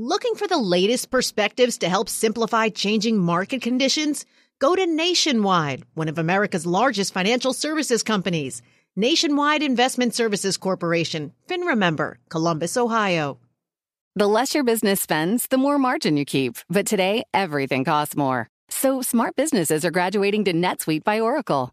Looking for the latest perspectives to help simplify changing market conditions? Go to Nationwide, one of America's largest financial services companies. Nationwide Investment Services Corporation, FINRA member, Columbus, Ohio. The less your business spends, the more margin you keep. But today, everything costs more. So smart businesses are graduating to NetSuite by Oracle.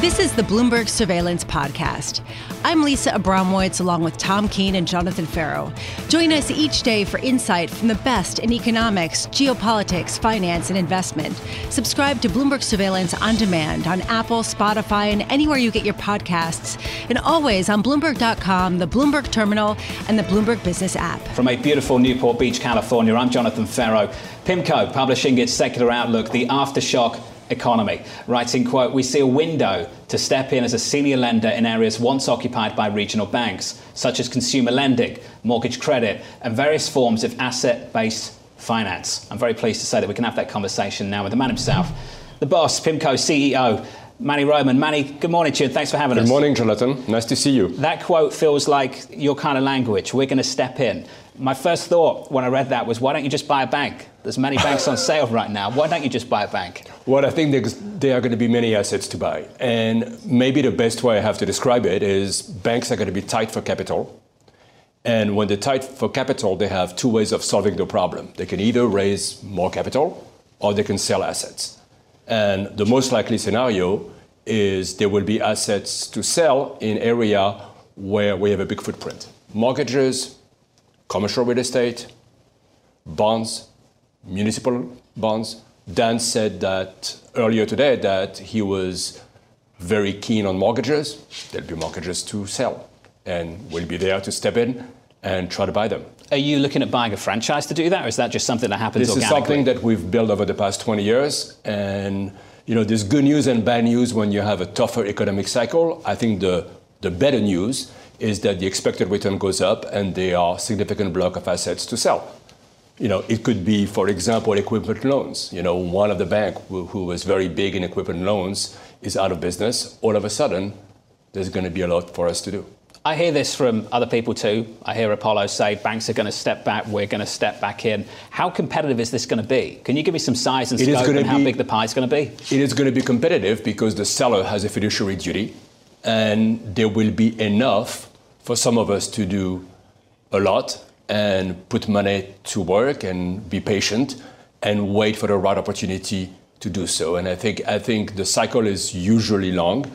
This is the Bloomberg Surveillance Podcast. I'm Lisa Abramowitz, along with Tom Keene and Jonathan Ferro. Join us each day for insight from the best in economics, geopolitics, finance, and investment. Subscribe to Bloomberg Surveillance on demand on Apple, Spotify, and anywhere you get your podcasts. And always on Bloomberg.com, the Bloomberg Terminal, and the Bloomberg Business app. From a beautiful Newport Beach, California, I'm Jonathan Ferro. PIMCO publishing its Secular Outlook, the aftershock economy, writing, quote, "We see a window to step in as a senior lender in areas once occupied by regional banks, such as consumer lending, mortgage credit, and various forms of asset-based finance." I'm very pleased to say that we can have that conversation now with the man himself, the boss, PIMCO CEO, Manny Roman. Manny, good morning to you, and thanks for having us. Good morning, Jonathan. Nice to see you. That quote feels like your kind of language. We're going to step in. My first thought when I read that was, why don't you just buy a bank? There's many banks on sale right now. Why don't you just buy a bank? Well, I think there are going to be many assets to buy. And maybe the best way I have to describe it is banks are going to be tight for capital. And when they're tight for capital, they have two ways of solving the problem. They can either raise more capital or they can sell assets. And the most likely scenario is there will be assets to sell in area where we have a big footprint. Mortgages, commercial real estate, bonds, municipal bonds. Dan said that earlier today that he was very keen on mortgages. There'll be mortgages to sell, and we'll be there to step in and try to buy them. Are you looking at buying a franchise to do that, or is that just something that happens organically? This is something that we've built over the past 20 years, and you know, there's good news and bad news when you have a tougher economic cycle. I think the better news is that the expected return goes up and there are significant block of assets to sell. You know, it could be, for example, equipment loans. You know, one of the banks who was very big in equipment loans is out of business. All of a sudden, there's going to be a lot for us to do. I hear this from other people too. I hear Apollo say banks are going to step back, we're going to step back in. How competitive is this going to be? Can you give me some size and scope and how big the pie is going to be? It is going to be competitive because the seller has a fiduciary duty, and there will be enough for some of us to do a lot and put money to work and be patient and wait for the right opportunity to do so. And I think the cycle is usually long,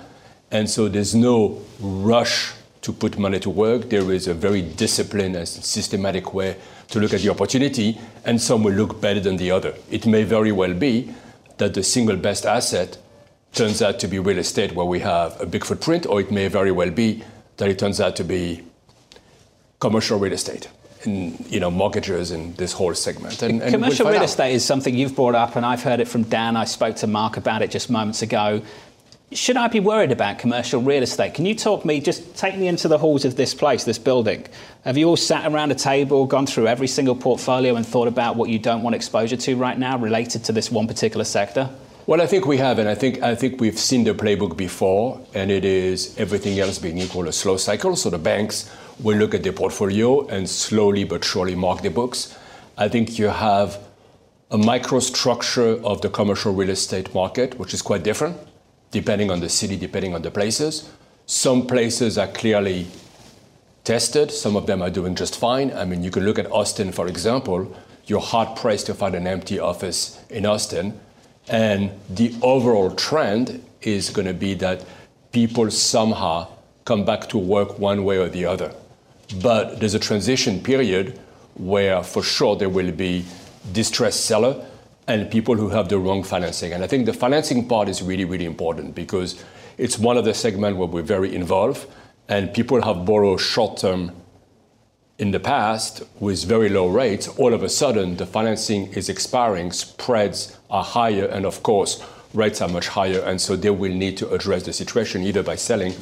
and so there's no rush to put money to work. There is a very disciplined and systematic way to look at the opportunity, and some will look better than the other. It may very well be that the single best asset turns out to be real estate, where we have a big footprint, or it may very well be that it turns out to be commercial real estate and, you know, mortgages and this whole segment. And commercial real estate is something you've brought up, and I've heard it from Dan. I spoke to Mark about it just moments ago. Should I be worried about commercial real estate? Can you take me into the halls of this place, this building? Have you all sat around a table, gone through every single portfolio and thought about what you don't want exposure to right now related to this one particular sector? Well, I think we have, and I think we've seen the playbook before, and it is, everything else being equal, a slow cycle. So the banks will look at their portfolio and slowly but surely mark their books. I think you have a microstructure of the commercial real estate market, which is quite different depending on the city, depending on the places. Some places are clearly tested. Some of them are doing just fine. I mean, you can look at Austin, for example. You're hard-pressed to find an empty office in Austin. And the overall trend is going to be that people somehow come back to work one way or the other. But there's a transition period where, for sure, there will be distressed seller and people who have the wrong financing. And I think the financing part is really, really important, because it's one of the segments where we're very involved, and people have borrowed short-term in the past, with very low rates, all of a sudden the financing is expiring, spreads are higher, and of course, rates are much higher. And so they will need to address the situation either by selling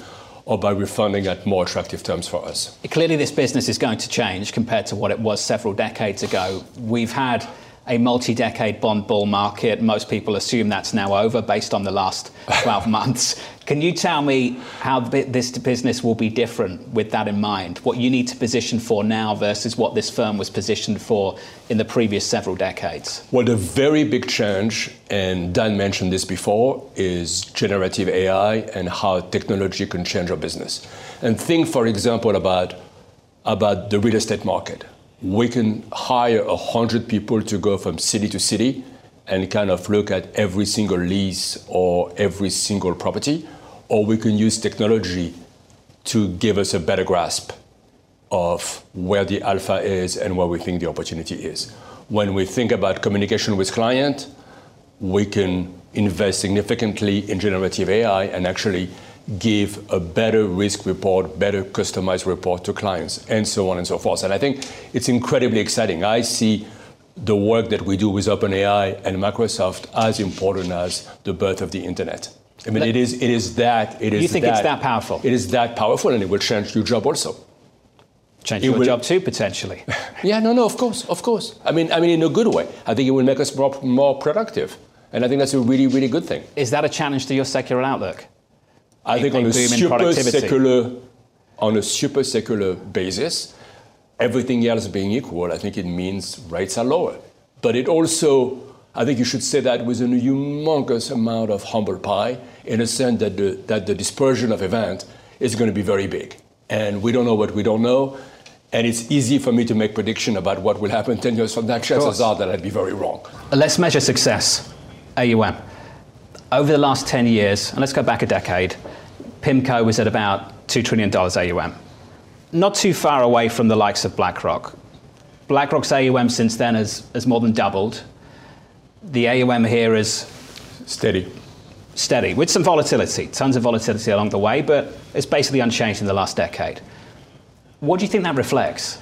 or by refunding at more attractive terms for us. Clearly, this business is going to change compared to what it was several decades ago. We've had a multi-decade bond bull market. Most people assume that's now over based on the last 12 months. Can you tell me how this business will be different with that in mind? What you need to position for now versus what this firm was positioned for in the previous several decades? Well, the very big change, and Dan mentioned this before, is generative AI and how technology can change our business. And think, for example, about the real estate market. We can hire 100 people to go from city to city and kind of look at every single lease or every single property, or we can use technology to give us a better grasp of where the alpha is and where we think the opportunity is. When we think about communication with client, we can invest significantly in generative AI and actually give a better risk report, better customized report to clients, and so on and so forth. And I think it's incredibly exciting. I see the work that we do with OpenAI and Microsoft as important as the birth of the internet. I mean, You think it's that powerful? It is that powerful, and it will change your job also. Change your job too, potentially. Yeah, no, of course. I mean, in a good way. I think it will make us more productive. And I think that's a really, really good thing. Is that a challenge to your secular outlook? I think on a super secular basis, everything else being equal, I think it means rates are lower. But it also, I think you should say that with a humongous amount of humble pie, in a sense that the dispersion of event is going to be very big. And we don't know what we don't know. And it's easy for me to make prediction about what will happen 10 years from now. Chances are that I'd be very wrong. Let's measure success, AUM. Over the last 10 years, and let's go back a decade, PIMCO was at about $2 trillion AUM. Not too far away from the likes of BlackRock. BlackRock's AUM since then has more than doubled. The AUM here is... Steady, with some volatility, tons of volatility along the way, but it's basically unchanged in the last decade. What do you think that reflects?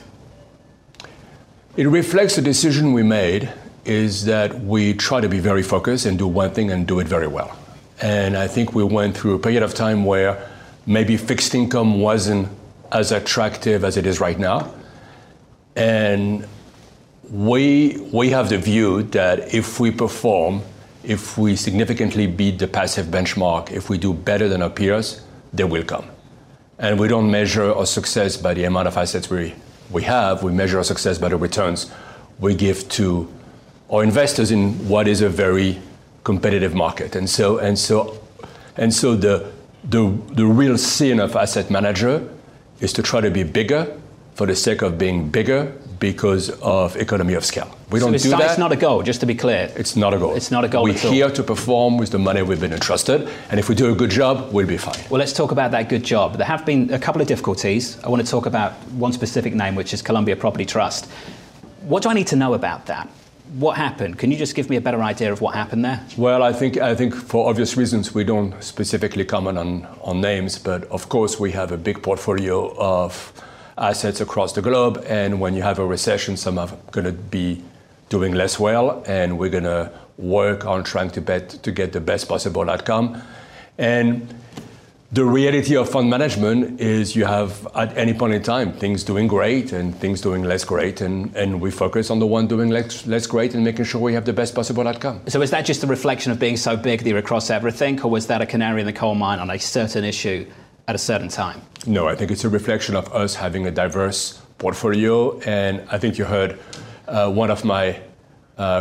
It reflects the decision we made is that we try to be very focused and do one thing and do it very well. And I think we went through a period of time where maybe fixed income wasn't as attractive as it is right now. And we have the view that if we perform, if we significantly beat the passive benchmark, if we do better than our peers, they will come. And we don't measure our success by the amount of assets we have. We measure our success by the returns we give to or investors in what is a very competitive market. And so the real sin of asset manager is to try to be bigger for the sake of being bigger because of economy of scale. It's not a goal, just to be clear. It's not a goal. It's not a goal at all. We're here to perform with the money we've been entrusted, and if we do a good job, we'll be fine. Well, let's talk about that good job. There have been a couple of difficulties. I want to talk about one specific name, which is Columbia Property Trust. What do I need to know about that? What happened? Can you just give me a better idea of what happened there? Well, I think for obvious reasons, we don't specifically comment on names, but of course we have a big portfolio of assets across the globe. And when you have a recession, some are going to be doing less well. And we're going to work on trying to get the best possible outcome. And the reality of fund management is you have, at any point in time, things doing great and things doing less great, and we focus on the one doing less great and making sure we have the best possible outcome. So is that just a reflection of being so big that you're across everything, or was that a canary in the coal mine on a certain issue at a certain time? No, I think it's a reflection of us having a diverse portfolio, and I think you heard one of my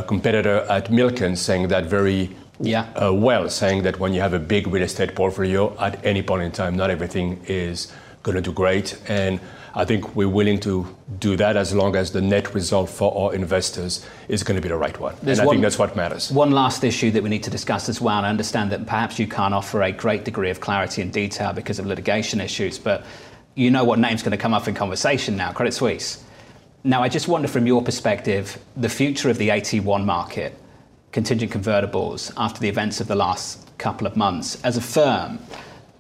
competitor at Milken saying that saying that when you have a big real estate portfolio, at any point in time, not everything is going to do great. And I think we're willing to do that as long as the net result for our investors is going to be the right one. I think that's what matters. One last issue that we need to discuss as well, and I understand that perhaps you can't offer a great degree of clarity and detail because of litigation issues, but you know what name's going to come up in conversation now, Credit Suisse. Now, I just wonder from your perspective, the future of the AT1 market, contingent convertibles after the events of the last couple of months as a firm,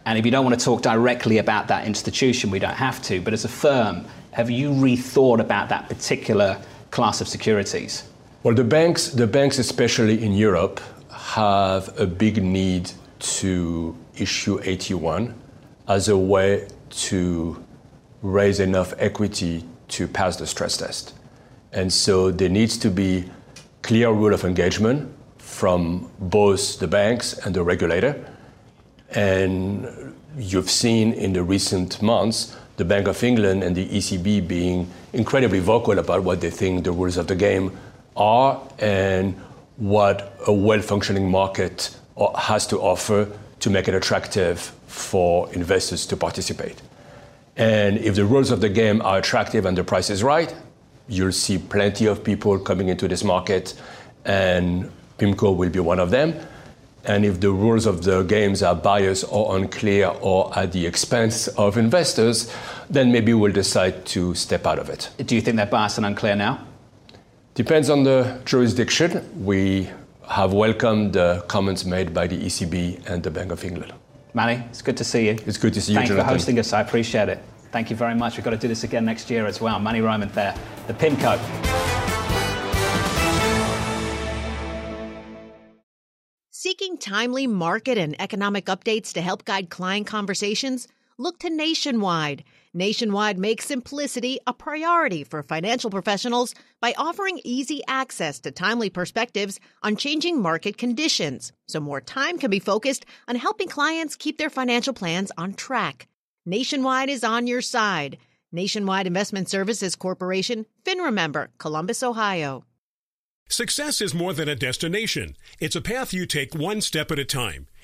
and if you don't want to talk directly about that institution, we don't have to, but as a firm, have you rethought about that particular class of securities? Well, the banks, especially in Europe, have a big need to issue AT1 as a way to raise enough equity to pass the stress test. And so there needs to be clear rule of engagement from both the banks and the regulator. And you've seen in the recent months the Bank of England and the ECB being incredibly vocal about what they think the rules of the game are and what a well-functioning market has to offer to make it attractive for investors to participate. And if the rules of the game are attractive and the price is right, you'll see plenty of people coming into this market, and PIMCO will be one of them. And if the rules of the games are biased or unclear or at the expense of investors, then maybe we'll decide to step out of it. Do you think they're biased and unclear now? Depends on the jurisdiction. We have welcomed the comments made by the ECB and the Bank of England. Manny, it's good to see you. It's good to see you, Jonathan. Thanks for hosting us. I appreciate it. Thank you very much. We've got to do this again next year as well. Manny Roman there, the PIMCO. Seeking timely market and economic updates to help guide client conversations? Look to Nationwide. Nationwide makes simplicity a priority for financial professionals by offering easy access to timely perspectives on changing market conditions, so more time can be focused on helping clients keep their financial plans on track. Nationwide is on your side. Nationwide Investment Services Corporation, FINRA member, Columbus, Ohio. Success is more than a destination. It's a path you take one step at a time.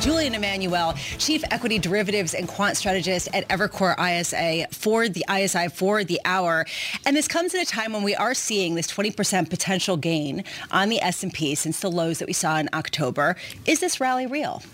Julian Emanuel, Chief Equity Derivatives and Quant Strategist at Evercore ISI for the hour. And this comes at a time when we are seeing this 20% potential gain on the S&P since the lows that we saw in October. Is this rally real?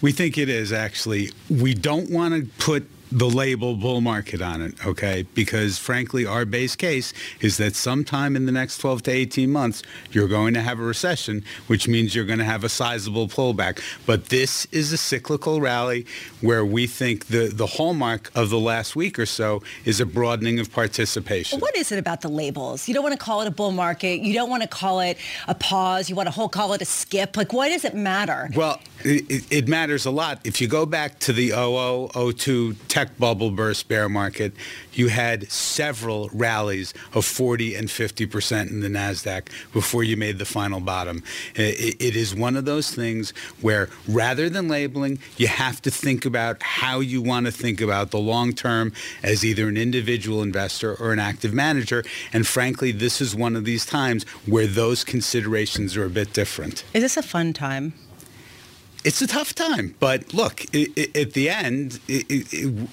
We think it is, actually. We don't want to put the label bull market on it, okay? Because frankly, our base case is that sometime in the next 12 to 18 months, you're going to have a recession, which means you're going to have a sizable pullback. But this is a cyclical rally where we think the hallmark of the last week or so is a broadening of participation. What is it about the labels? You don't want to call it a bull market. You don't want to call it a pause. You want to call it a skip. Like, why does it matter? Well, it matters a lot. If you go back to the 2002 tech bubble burst bear market, you had several rallies of 40 and 50% in the Nasdaq before you made the final bottom. It is one of those things where rather than labeling, you have to think about how you want to think about the long term as either an individual investor or an active manager. And frankly, this is one of these times where those considerations are a bit different. Is this a fun time? It's a tough time, but look, at the end,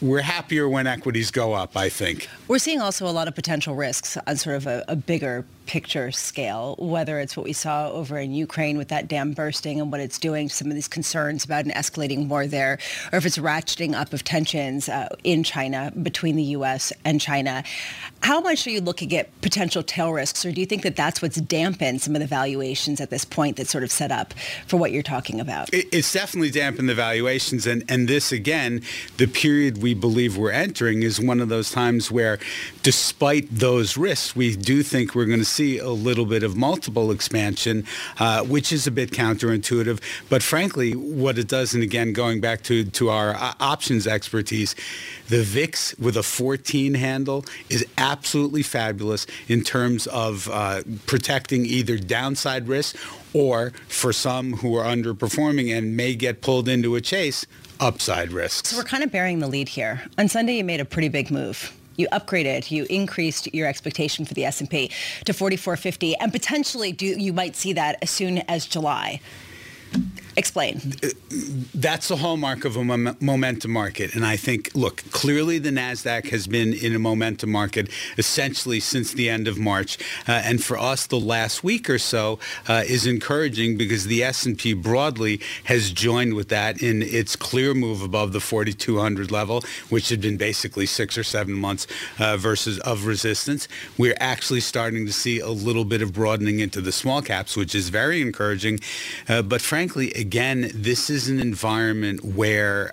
we're happier when equities go up, I think. We're seeing also a lot of potential risks on sort of a bigger picture scale, whether it's what we saw over in Ukraine with that dam bursting and what it's doing, some of these concerns about an escalating war there, or if it's ratcheting up of tensions in China between the U.S. and China. How much are you looking at potential tail risks, or do you think that that's what's dampened some of the valuations at this point that's sort of set up for what you're talking about? It's definitely dampened the valuations, and this, again, the period we believe we're entering is one of those times where, despite those risks, we do think we're going to see see a little bit of multiple expansion, which is a bit counterintuitive. But frankly, what it does, and again, going back to our options expertise, the VIX with a 14 handle is absolutely fabulous in terms of protecting either downside risk or, for some who are underperforming and may get pulled into a chase, upside risks. So we're kind of bearing the lead here. On Sunday, you made a pretty big move. You upgraded, you increased your expectation for the S&P to 4450, and potentially you might see that as soon as July. Explain. That's the hallmark of a momentum market. And I think, look, clearly the Nasdaq has been in a momentum market essentially since the end of March. And for us, the last week or so is encouraging because the S&P broadly has joined with that in its clear move above the 4,200 level, which had been basically 6 or 7 months versus of resistance. We're actually starting to see a little bit of broadening into the small caps, which is very encouraging. But frankly, again, this is an environment where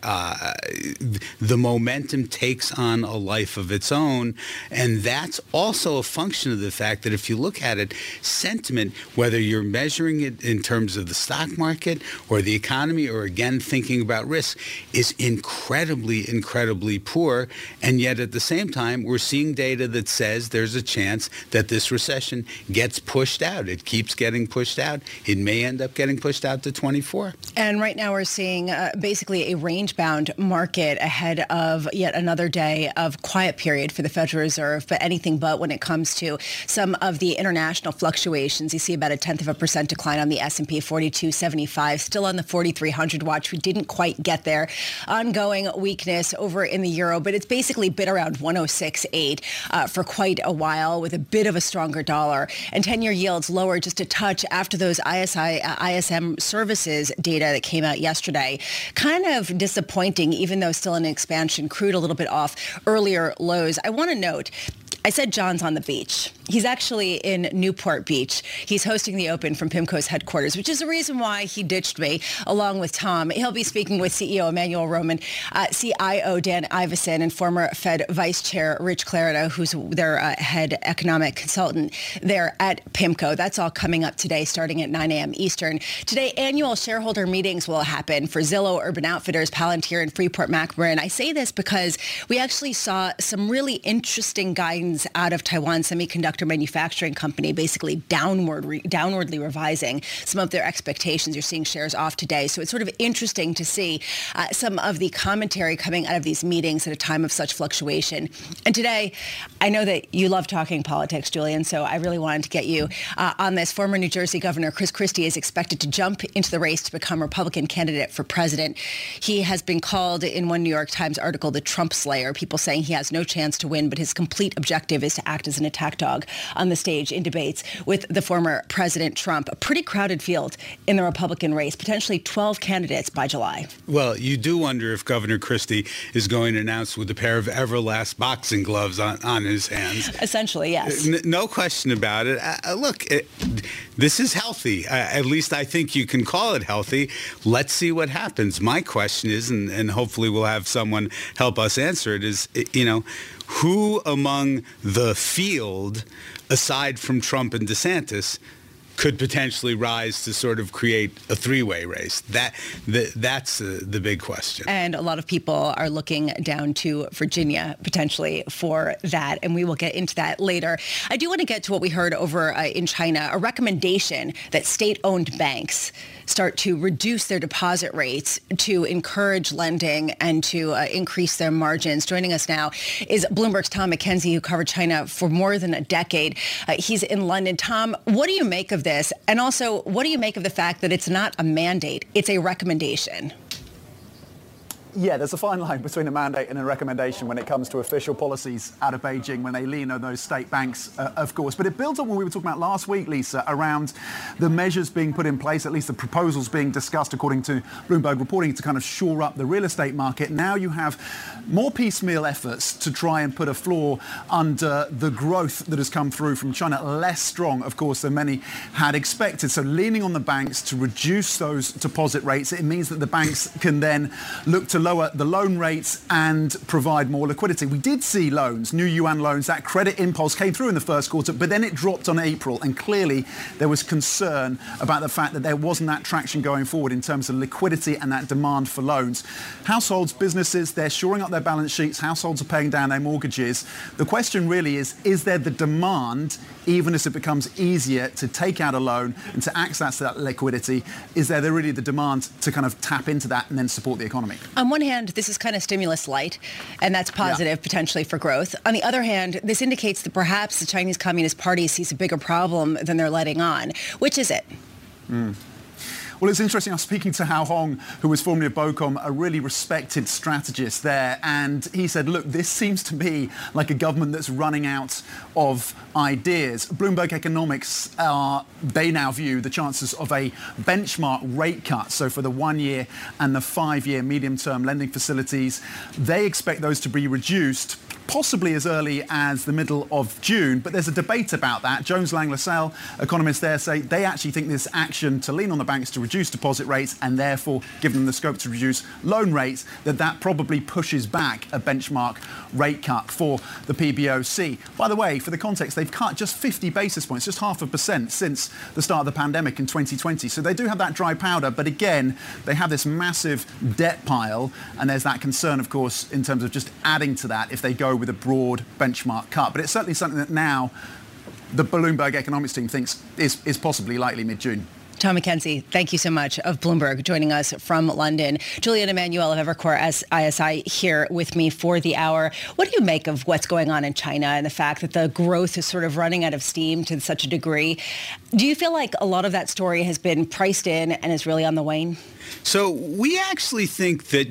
the momentum takes on a life of its own, and that's also a function of the fact that if you look at it, sentiment, whether you're measuring it in terms of the stock market or the economy or, again, thinking about risk, is incredibly, incredibly poor, and yet at the same time, we're seeing data that says there's a chance that this recession gets pushed out. It keeps getting pushed out. It may end up getting pushed out to 24. And right now we're seeing basically a range-bound market ahead of yet another day of quiet period for the Federal Reserve, but anything but when it comes to some of the international fluctuations. You see about 0.1% decline on the S&P 4275, still on the 4,300 watch. We didn't quite get there. Ongoing weakness over in the euro, but it's basically been around 106.8 for quite a while with a bit of a stronger dollar. And 10-year yields lower just a touch after those ISM services data that came out yesterday. Kind of disappointing, even though still an expansion. Crude a little bit off earlier lows. I want to note, I said John's on the beach. He's actually in Newport Beach. He's hosting the Open from PIMCO's headquarters, which is the reason why he ditched me, along with Tom. He'll be speaking with CEO Emmanuel Roman, CIO Dan Ives, and former Fed Vice Chair Rich Clarida, who's their head economic consultant there at PIMCO. That's all coming up today, starting at 9 a.m. Eastern. Today, annual shareholder meetings will happen for Zillow, Urban Outfitters, Palantir, and Freeport-McMoRan. I say this because we actually saw some really interesting guidance out of Taiwan Semiconductor Manufacturing Company, basically downwardly revising some of their expectations. You're seeing shares off today. So it's sort of interesting to see some of the commentary coming out of these meetings at a time of such fluctuation. And today, I know that you love talking politics, Julian, so I really wanted to get you on this. Former New Jersey Governor Chris Christie is expected to jump into the race to become Republican candidate for president. He has been called in one New York Times article the Trump Slayer, people saying he has no chance to win, but his complete objective is to act as an attack dog on the stage in debates with the former President Trump. A pretty crowded field in the Republican race, potentially 12 candidates by July. Well, you do wonder if Governor Christie is going to announce with a pair of Everlast boxing gloves on his hands. Essentially, yes. No question about it. This is healthy. At least I think you can call it healthy. Let's see what happens. My question is, and hopefully we'll have someone help us answer it, is, you know, who among the field, aside from Trump and DeSantis, could potentially rise to sort of create a three-way race? That's the big question. And a lot of people are looking down to Virginia potentially for that, and we will get into that later. I do want to get to what we heard over in China, a recommendation that state-owned banks start to reduce their deposit rates to encourage lending and to increase their margins. Joining us now is Bloomberg's Tom McKenzie, who covered China for more than a decade. He's in London. Tom, what do you make of this? And also, what do you make of the fact that it's not a mandate, it's a recommendation? Yeah, there's a fine line between a mandate and a recommendation when it comes to official policies out of Beijing when they lean on those state banks, of course. But it builds on what we were talking about last week, Lisa, around the measures being put in place, at least the proposals being discussed, according to Bloomberg reporting, to kind of shore up the real estate market. Now you have more piecemeal efforts to try and put a floor under the growth that has come through from China, less strong, of course, than many had expected. So leaning on the banks to reduce those deposit rates, it means that the banks can then look to lower the loan rates and provide more liquidity. We did see loans, new yuan loans, that credit impulse came through in the first quarter, but then it dropped on April, and clearly there was concern about the fact that there wasn't that traction going forward in terms of liquidity and that demand for loans. Households, businesses, they're shoring up their balance sheets. Households are paying down their mortgages. The question really is there the demand, even as it becomes easier to take out a loan and to access that liquidity, is there really the demand to kind of tap into that and then support the economy? On one hand, this is kind of stimulus light, and that's positive potentially for growth. On the other hand, this indicates that perhaps the Chinese Communist Party sees a bigger problem than they're letting on. Which is it? Well, it's interesting. I was speaking to Hao Hong, who was formerly of BOCOM, a really respected strategist there. And he said, look, this seems to me like a government that's running out of ideas. Bloomberg Economics, they now view the chances of a benchmark rate cut. So for the 1-year and the 5-year medium-term lending facilities, they expect those to be reduced possibly as early as the middle of June. But there's a debate about that. Jones Lang LaSalle, economists there, say they actually think this action to lean on the banks to reduce deposit rates and therefore give them the scope to reduce loan rates, that probably pushes back a benchmark rate cut for the PBOC. By the way, for the context, they've cut just 50 basis points, just 0.5% since the start of the pandemic in 2020. So they do have that dry powder. But again, they have this massive debt pile. And there's that concern, of course, in terms of just adding to that if they go with a broad benchmark cut. But it's certainly something that now the Bloomberg Economics team thinks is possibly likely mid-June. Tom McKenzie, thank you so much of Bloomberg, joining us from London. Julian Emanuel of Evercore ISI here with me for the hour. What do you make of what's going on in China and the fact that the growth is sort of running out of steam to such a degree? Do you feel like a lot of that story has been priced in and is really on the wane? So we actually think that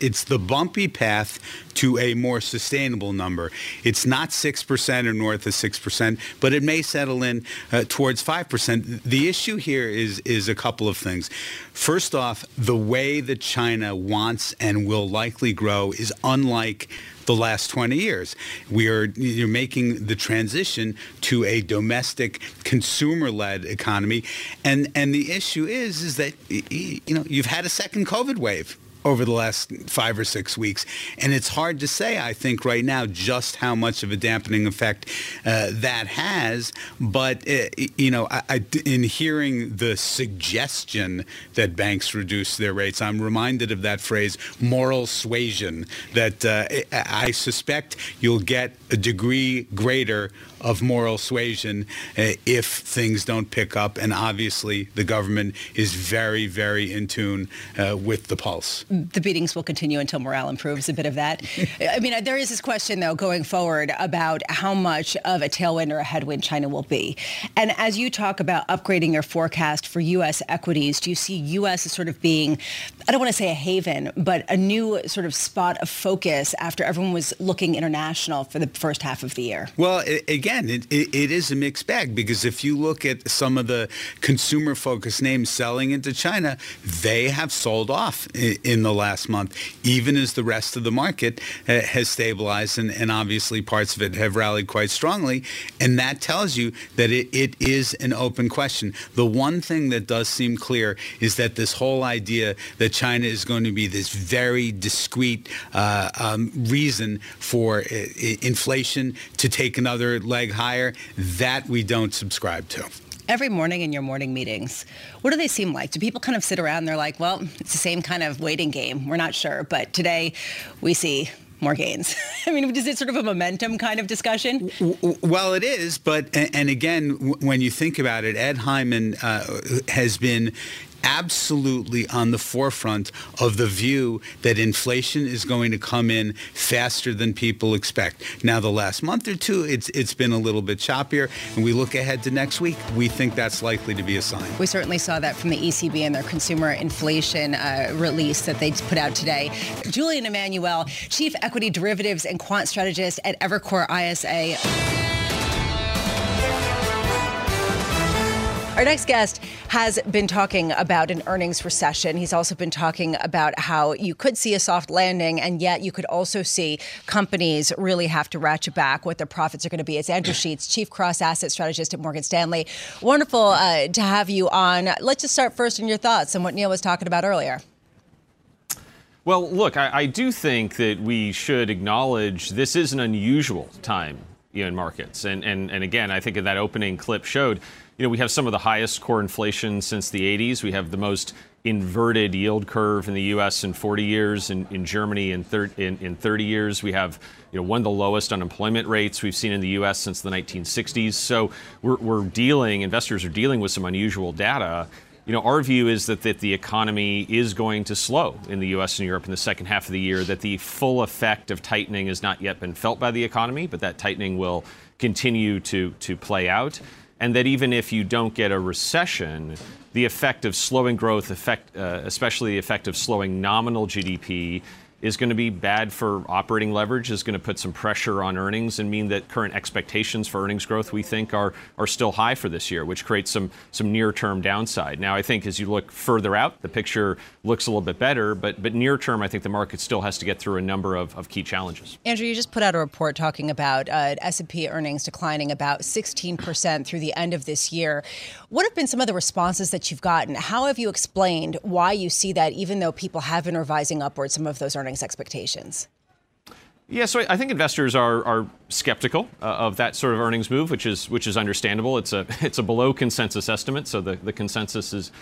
it's the bumpy path to a more sustainable number. It's not 6% or north of 6%, but it may settle in towards 5%. The issue here is a couple of things. First off, the way that China wants and will likely grow is unlike the last 20 years. You're making the transition to a domestic consumer-led economy. And the issue is that, you've had a second COVID wave over the last 5 or 6 weeks. And it's hard to say, I think, right now just how much of a dampening effect that has. But, in hearing the suggestion that banks reduce their rates, I'm reminded of that phrase, moral suasion, that I suspect you'll get a degree greater of moral suasion if things don't pick up. And obviously, the government is very, very in tune with the pulse. The beatings will continue until morale improves, a bit of that. I mean, there is this question, though, going forward about how much of a tailwind or a headwind China will be. And as you talk about upgrading your forecast for U.S. equities, do you see U.S. as sort of being, I don't want to say a haven, but a new sort of spot of focus after everyone was looking international for the first half of the year? Well, it is a mixed bag, because if you look at some of the consumer-focused names selling into China, they have sold off in the last month, even as the rest of the market has stabilized, and obviously parts of it have rallied quite strongly. And that tells you that it is an open question. The one thing that does seem clear is that this whole idea that China is going to be this very discrete reason for inflation to take another leg higher, that we don't subscribe to. Every morning in your morning meetings, what do they seem like? Do people kind of sit around and they're like, well, it's the same kind of waiting game. We're not sure, but today we see more gains. I mean, is it sort of a momentum kind of discussion? Well, it is. But, and again, when you think about it, Ed Hyman has been absolutely on the forefront of the view that inflation is going to come in faster than people expect. Now, the last month or two, it's been a little bit choppier, and we look ahead to next week. We think that's likely to be a sign. We certainly saw that from the ECB and their consumer inflation release that they put out today. Julian Emanuel, Chief Equity Derivatives and Quant Strategist at Evercore ISI. Our next guest has been talking about an earnings recession. He's also been talking about how you could see a soft landing, and yet you could also see companies really have to ratchet back what their profits are going to be. It's Andrew Sheets, Chief Cross-Asset Strategist at Morgan Stanley. Wonderful to have you on. Let's just start first in your thoughts on what Neil was talking about earlier. Well, look, I do think that we should acknowledge this is an unusual time in markets. And again, I think that opening clip showed, you know, we have some of the highest core inflation since the 80s. We have the most inverted yield curve in the U.S. in 40 years, in Germany in 30 years. We have, you know, one of the lowest unemployment rates we've seen in the U.S. since the 1960s. So investors are dealing with some unusual data. You know, our view is that the economy is going to slow in the U.S. and Europe in the second half of the year, that the full effect of tightening has not yet been felt by the economy, but that tightening will continue to play out. And that even if you don't get a recession, the effect of slowing growth, especially the effect of slowing nominal GDP, is going to be bad for operating leverage, is going to put some pressure on earnings and mean that current expectations for earnings growth, we think, are still high for this year, which creates some near-term downside. Now, I think as you look further out, the picture looks a little bit better, but near-term, I think the market still has to get through a number of key challenges. Andrew, you just put out a report talking about S&P earnings declining about 16% through the end of this year. What have been some of the responses that you've gotten? How have you explained why you see that, even though people have been revising upward some of those earnings expectations? Yeah, so I think investors are skeptical of that sort of earnings move, which is understandable. It's a below consensus estimate, so the consensus is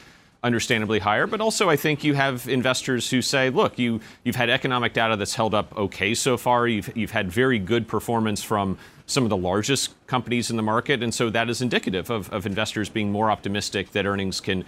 understandably higher. But also, I think you have investors who say, look, you've had economic data that's held up okay so far. You've had very good performance from some of the largest companies in the market, and so that is indicative of investors being more optimistic that earnings can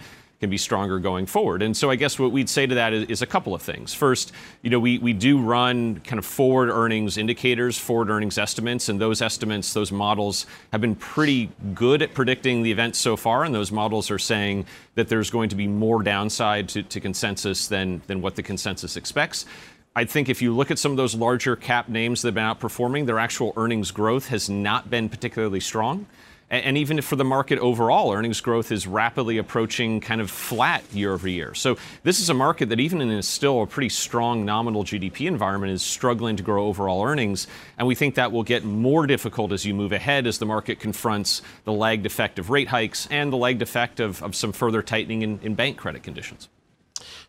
be stronger going forward. And so I guess what we'd say to that is a couple of things. First, you know, we do run kind of forward earnings indicators, forward earnings estimates, and those estimates, those models have been pretty good at predicting the events so far, and those models are saying that there's going to be more downside to consensus than what the consensus expects. I think if you look at some of those larger cap names that have been outperforming, their actual earnings growth has not been particularly strong. And even if for the market overall, earnings growth is rapidly approaching kind of flat year over year. So this is a market that even in a still a pretty strong nominal GDP environment is struggling to grow overall earnings. And we think that will get more difficult as you move ahead, as the market confronts the lagged effect of rate hikes and the lagged effect of some further tightening in bank credit conditions.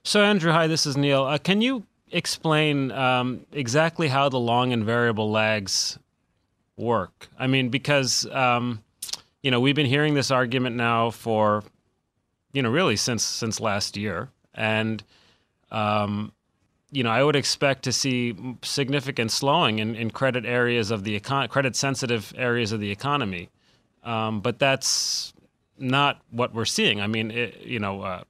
So, Andrew, hi, this is Neil. Can you explain exactly how the long and variable lags work? I mean, because... you know, we've been hearing this argument now for, you know, really since last year. And, you know, I would expect to see significant slowing in credit areas of the credit sensitive areas of the economy. But that's not what we're seeing. I mean,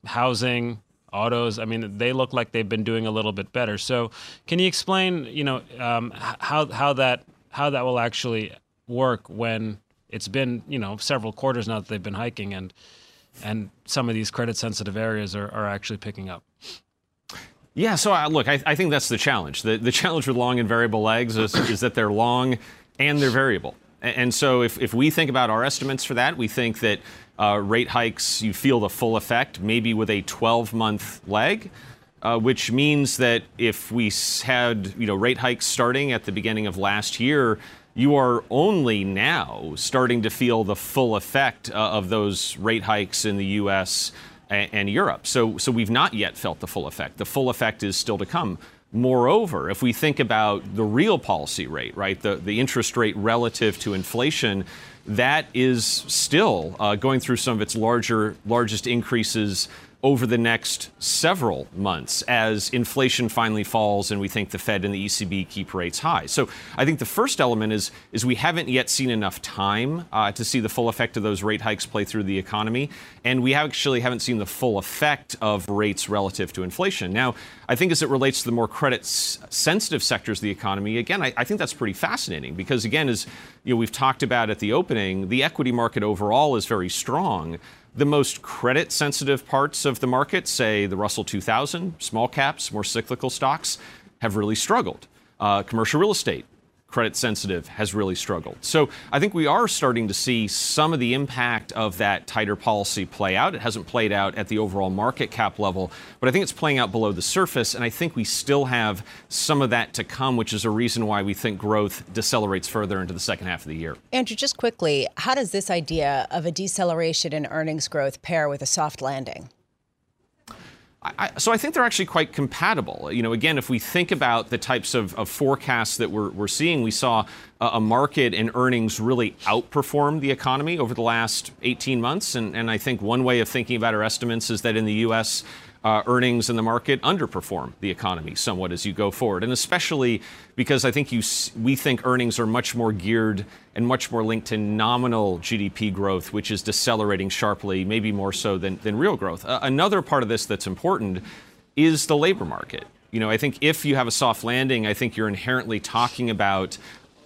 housing, autos, I mean, they look like they've been doing a little bit better. So can you explain, you know, how that will actually work when it's been, you know, several quarters now that they've been hiking, and some of these credit-sensitive areas are actually picking up? Yeah, so I think that's the challenge. The challenge with long and variable lags is that they're long and they're variable. And so if we think about our estimates for that, we think that rate hikes, you feel the full effect maybe with a 12-month lag, which means that if we had, you know, rate hikes starting at the beginning of last year, you are only now starting to feel the full effect of those rate hikes in the U.S. and Europe. So we've not yet felt the full effect. The full effect is still to come. Moreover, if we think about the real policy rate, right, the interest rate relative to inflation, that is still going through some of its largest increases over the next several months as inflation finally falls and we think the Fed and the ECB keep rates high. So I think the first element is we haven't yet seen enough time to see the full effect of those rate hikes play through the economy. And we actually haven't seen the full effect of rates relative to inflation. Now, I think as it relates to the more credit-sensitive sectors of the economy, again, I think that's pretty fascinating because, again, as you know, we've talked about at the opening, the equity market overall is very strong. The most credit-sensitive parts of the market, say the Russell 2000, small caps, more cyclical stocks, have really struggled. Commercial real estate, credit-sensitive, has really struggled. So I think we are starting to see some of the impact of that tighter policy play out. It hasn't played out at the overall market cap level, but I think it's playing out below the surface, and I think we still have some of that to come, which is a reason why we think growth decelerates further into the second half of the year. Andrew, just quickly, how does this idea of a deceleration in earnings growth pair with a soft landing? So I think they're actually quite compatible. You know, again, if we think about the types of forecasts that we're seeing, we saw a market and earnings really outperform the economy over the last 18 months. And I think one way of thinking about our estimates is that in the U.S., earnings in the market underperform the economy somewhat as you go forward. And especially because I think we think earnings are much more geared and much more linked to nominal GDP growth, which is decelerating sharply, maybe more so than real growth. Another part of this that's important is the labor market. You know, I think if you have a soft landing, I think you're inherently talking about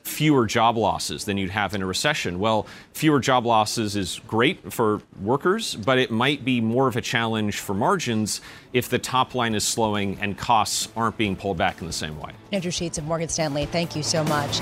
fewer job losses than you'd have in a recession. Well, fewer job losses is great for workers, but it might be more of a challenge for margins if the top line is slowing and costs aren't being pulled back in the same way. Andrew Sheets of Morgan Stanley, thank you so much.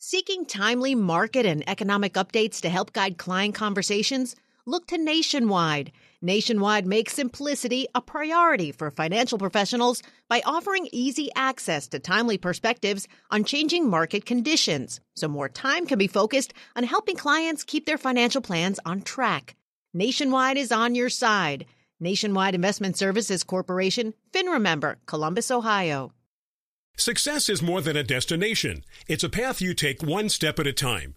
Seeking timely market and economic updates to help guide client conversations? Look to Nationwide. Nationwide makes simplicity a priority for financial professionals by offering easy access to timely perspectives on changing market conditions, so more time can be focused on helping clients keep their financial plans on track. Nationwide is on your side. Nationwide Investment Services Corporation, FINRA member, Columbus, Ohio. Success is more than a destination. It's a path you take one step at a time.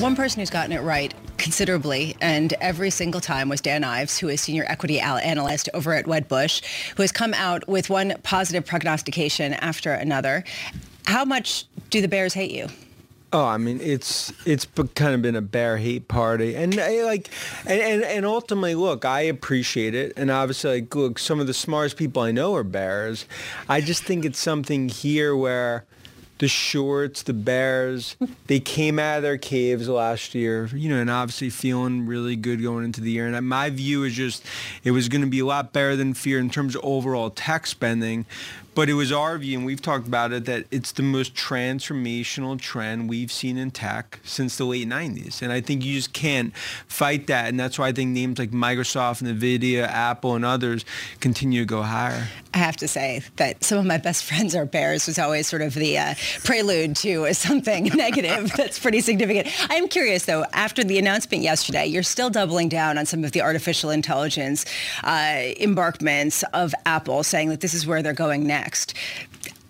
One person who's gotten it right considerably and every single time was Dan Ives, who is senior equity analyst over at Wedbush, who has come out with one positive prognostication after another. How much do the bears hate you? Oh, I mean, it's kind of been a bear hate party, and ultimately, look, I appreciate it, and obviously, like, look, some of the smartest people I know are bears. I just think it's something here where the shorts, the bears, they came out of their caves last year, you know, and obviously feeling really good going into the year. And my view is just it was going to be a lot better than fear in terms of overall tech spending. But it was our view, and we've talked about it, that it's the most transformational trend we've seen in tech since the late 90s. And I think you just can't fight that. And that's why I think names like Microsoft, NVIDIA, Apple, and others continue to go higher. I have to say that some of my best friends are bears was always sort of the prelude to something negative that's pretty significant. I am curious, though, after the announcement yesterday, you're still doubling down on some of the artificial intelligence embarkments of Apple, saying that this is where they're going next.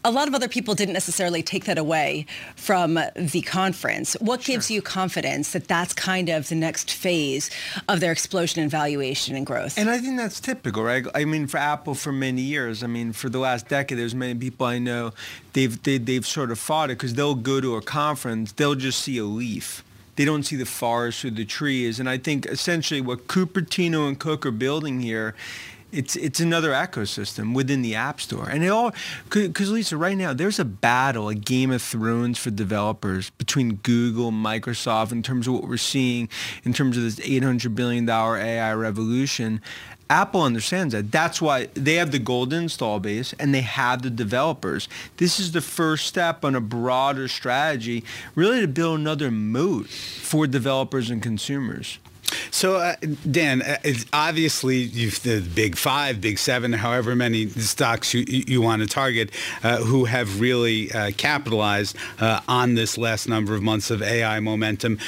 A lot of other people didn't necessarily take that away from the conference. What gives you confidence that that's kind of the next phase of their explosion in valuation and growth? And I think that's typical, right? I mean, for Apple for many years, I mean, for the last decade, there's many people I know, they've sort of fought it because they'll go to a conference, they'll just see a leaf. They don't see the forest or the trees. And I think essentially what Cupertino and Cook are building here, It's another ecosystem within the App Store. And it all, because Lisa, right now, there's a battle, a Game of Thrones for developers between Google, Microsoft, in terms of what we're seeing, in terms of this $800 billion AI revolution. Apple understands that. That's why they have the golden install base and they have the developers. This is the first step on a broader strategy, really to build another moat for developers and consumers. So, Dan, obviously you've the big five, big seven, however many stocks you want to target who have really capitalized on this last number of months of AI momentum.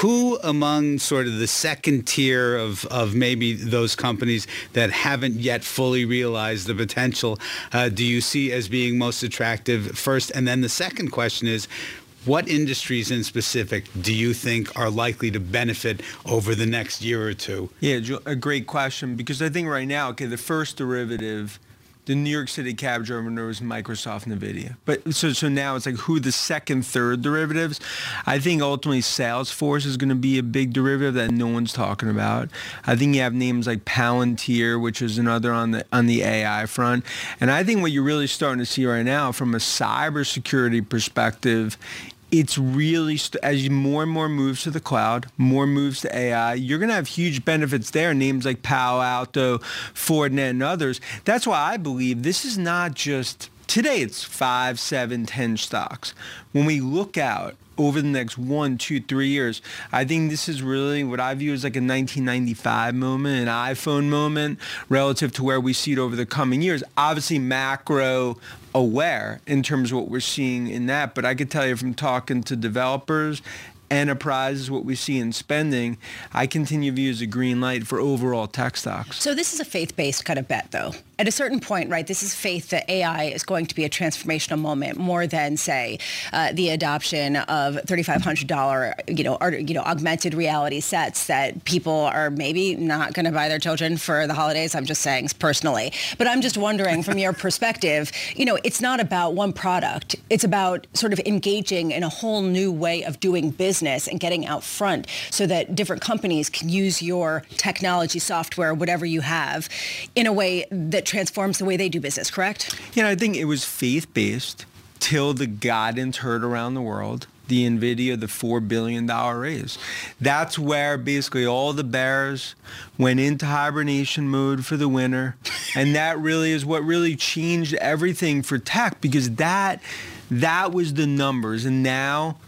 Who among sort of the second tier of maybe those companies that haven't yet fully realized the potential do you see as being most attractive first? And then the second question is, What industries in specific do you think are likely to benefit over the next year or two? Yeah, a great question, because I think right now, okay, the first derivative, the New York City cab driver was Microsoft, NVIDIA. But so now it's like who the second, third derivatives. I think ultimately Salesforce is going to be a big derivative that no one's talking about. I think you have names like Palantir, which is another on the AI front. And I think what you're really starting to see right now from a cybersecurity perspective, it's really, as more and more moves to the cloud, more moves to AI, you're going to have huge benefits there. Names like Palo Alto, Fortinet, and others. That's why I believe this is not just, today it's 5, 7, 10 stocks. When we look out over the next 1, 2, 3 years, I think this is really what I view as like a 1995 moment, an iPhone moment, relative to where we see it over the coming years. Obviously macro aware in terms of what we're seeing in that, but I could tell you from talking to developers, enterprises, what we see in spending, I continue to view as a green light for overall tech stocks. So this is a faith-based kind of bet, though. At a certain point, right, this is faith that AI is going to be a transformational moment more than, say, the adoption of $3,500, augmented reality sets that people are maybe not going to buy their children for the holidays. I'm just saying personally. But I'm just wondering from your perspective, it's not about one product. It's about sort of engaging in a whole new way of doing business and getting out front so that different companies can use your technology, software, whatever you have, in a way that transforms the way they do business, correct? I think it was faith-based till the guidance heard around the world, the NVIDIA, the $4 billion raise. That's where basically all the bears went into hibernation mode for the winter. And that really is what really changed everything for tech, because that was the numbers. And now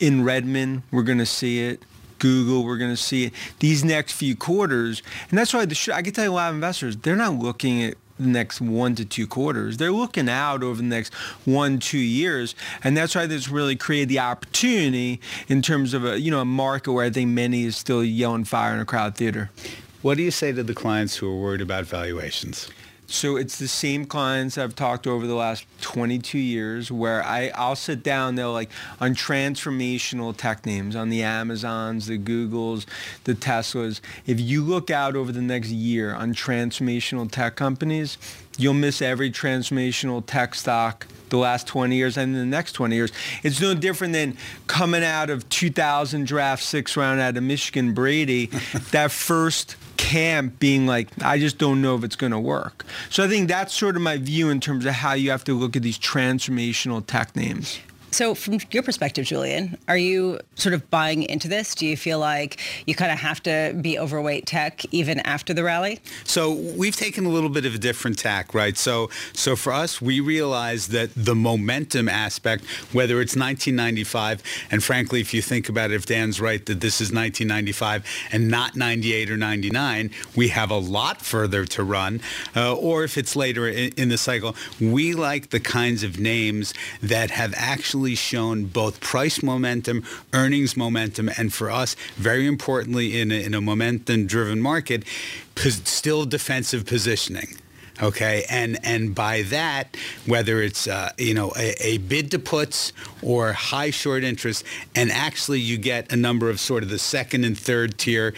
in Redmond, we're going to see it. Google, we're going to see it these next few quarters. And that's why I can tell you a lot of investors, they're not looking at the next 1 to 2 quarters. They're looking out over the next 1, 2 years. And that's why this really created the opportunity in terms of a market where I think many is still yelling fire in a crowd theater. What do you say to the clients who are worried about valuations? So it's the same clients I've talked to over the last 22 years where I'll sit down, they're like on transformational tech names, on the Amazons, the Googles, the Teslas. If you look out over the next year on transformational tech companies, you'll miss every transformational tech stock the last 20 years and the next 20 years. It's no different than coming out of 2000 draft 6th round out of Michigan Brady, that first camp being like, I just don't know if it's going to work. So I think that's sort of my view in terms of how you have to look at these transformational tech names. So from your perspective, Julian, are you sort of buying into this? Do you feel like you kind of have to be overweight tech even after the rally? So we've taken a little bit of a different tack, right? So for us, we realize that the momentum aspect, whether it's 1995, and frankly, if you think about it, if Dan's right that this is 1995 and not 98 or 99, we have a lot further to run. Or if it's later in the cycle, we like the kinds of names that have actually shown both price momentum, earnings momentum, and for us, very importantly, in a momentum-driven market, still defensive positioning. Okay, and by that, whether it's a bid to puts or high short interest, and actually you get a number of sort of the second and third tier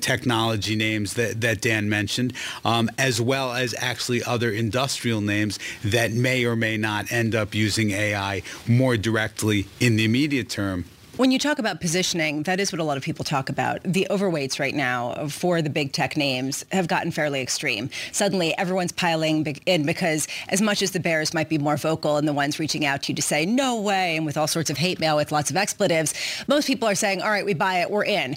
technology names that Dan mentioned, as well as actually other industrial names that may or may not end up using AI more directly in the immediate term. When you talk about positioning, that is what a lot of people talk about. The overweights right now for the big tech names have gotten fairly extreme. Suddenly, everyone's piling in because as much as the bears might be more vocal and the ones reaching out to you to say, no way, and with all sorts of hate mail with lots of expletives, most people are saying, all right, we buy it, we're in.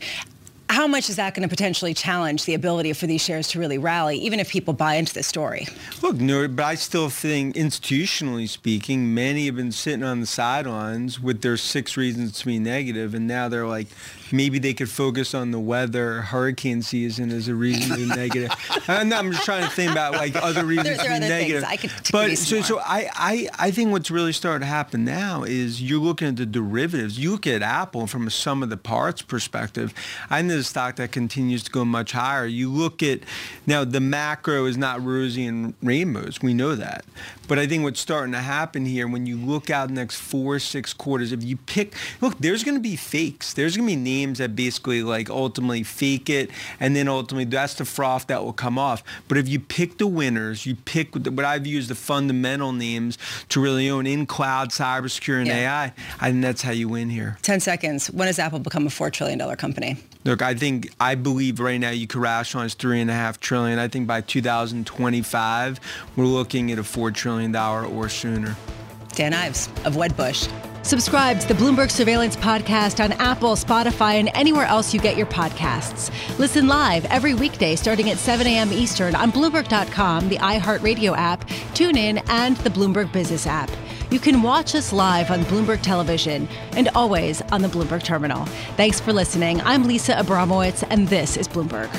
How much is that going to potentially challenge the ability for these shares to really rally, even if people buy into this story? Look, no, but I still think, institutionally speaking, many have been sitting on the sidelines with their 6 reasons to be negative, and now they're like, maybe they could focus on the weather, hurricane season as a reason to be negative. I'm just trying to think about like other reasons to be negative. I could but so I think what's really starting to happen now is you're looking at the derivatives. You look at Apple from a sum of the parts perspective. I think stock that continues to go much higher. You look at, now the macro is not rosy and rainbows. We know that. But I think what's starting to happen here, when you look out the next 4 or 6 quarters, if you pick, look, there's going to be fakes. There's going to be names that basically like ultimately fake it, and then ultimately that's the froth that will come off. But if you pick the winners, you pick what I view as the fundamental names to really own in cloud, cybersecurity, and AI, I think that's how you win here. 10 seconds. When does Apple become a $4 trillion company? Look, I believe right now you could rationalize $3.5 trillion. I think by 2025, we're looking at a $4 trillion or sooner. Dan Ives of Wedbush. Subscribe to the Bloomberg Surveillance podcast on Apple, Spotify, and anywhere else you get your podcasts. Listen live every weekday starting at 7 a.m. Eastern on Bloomberg.com, the iHeartRadio app, TuneIn, and the Bloomberg Business app. You can watch us live on Bloomberg Television and always on the Bloomberg Terminal. Thanks for listening. I'm Lisa Abramowitz, and this is Bloomberg.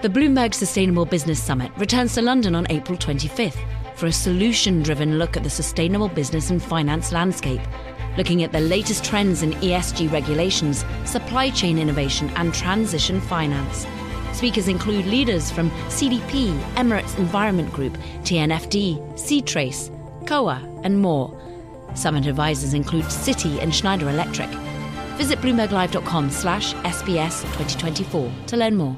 The Bloomberg Sustainable Business Summit returns to London on April 25th for a solution-driven look at the sustainable business and finance landscape, looking at the latest trends in ESG regulations, supply chain innovation and transition finance. Speakers include leaders from CDP, Emirates Environment Group, TNFD, C-Trace, COA and more. Summit advisors include Citi and Schneider Electric. Visit bloomberglive.com/SBS2024 to learn more.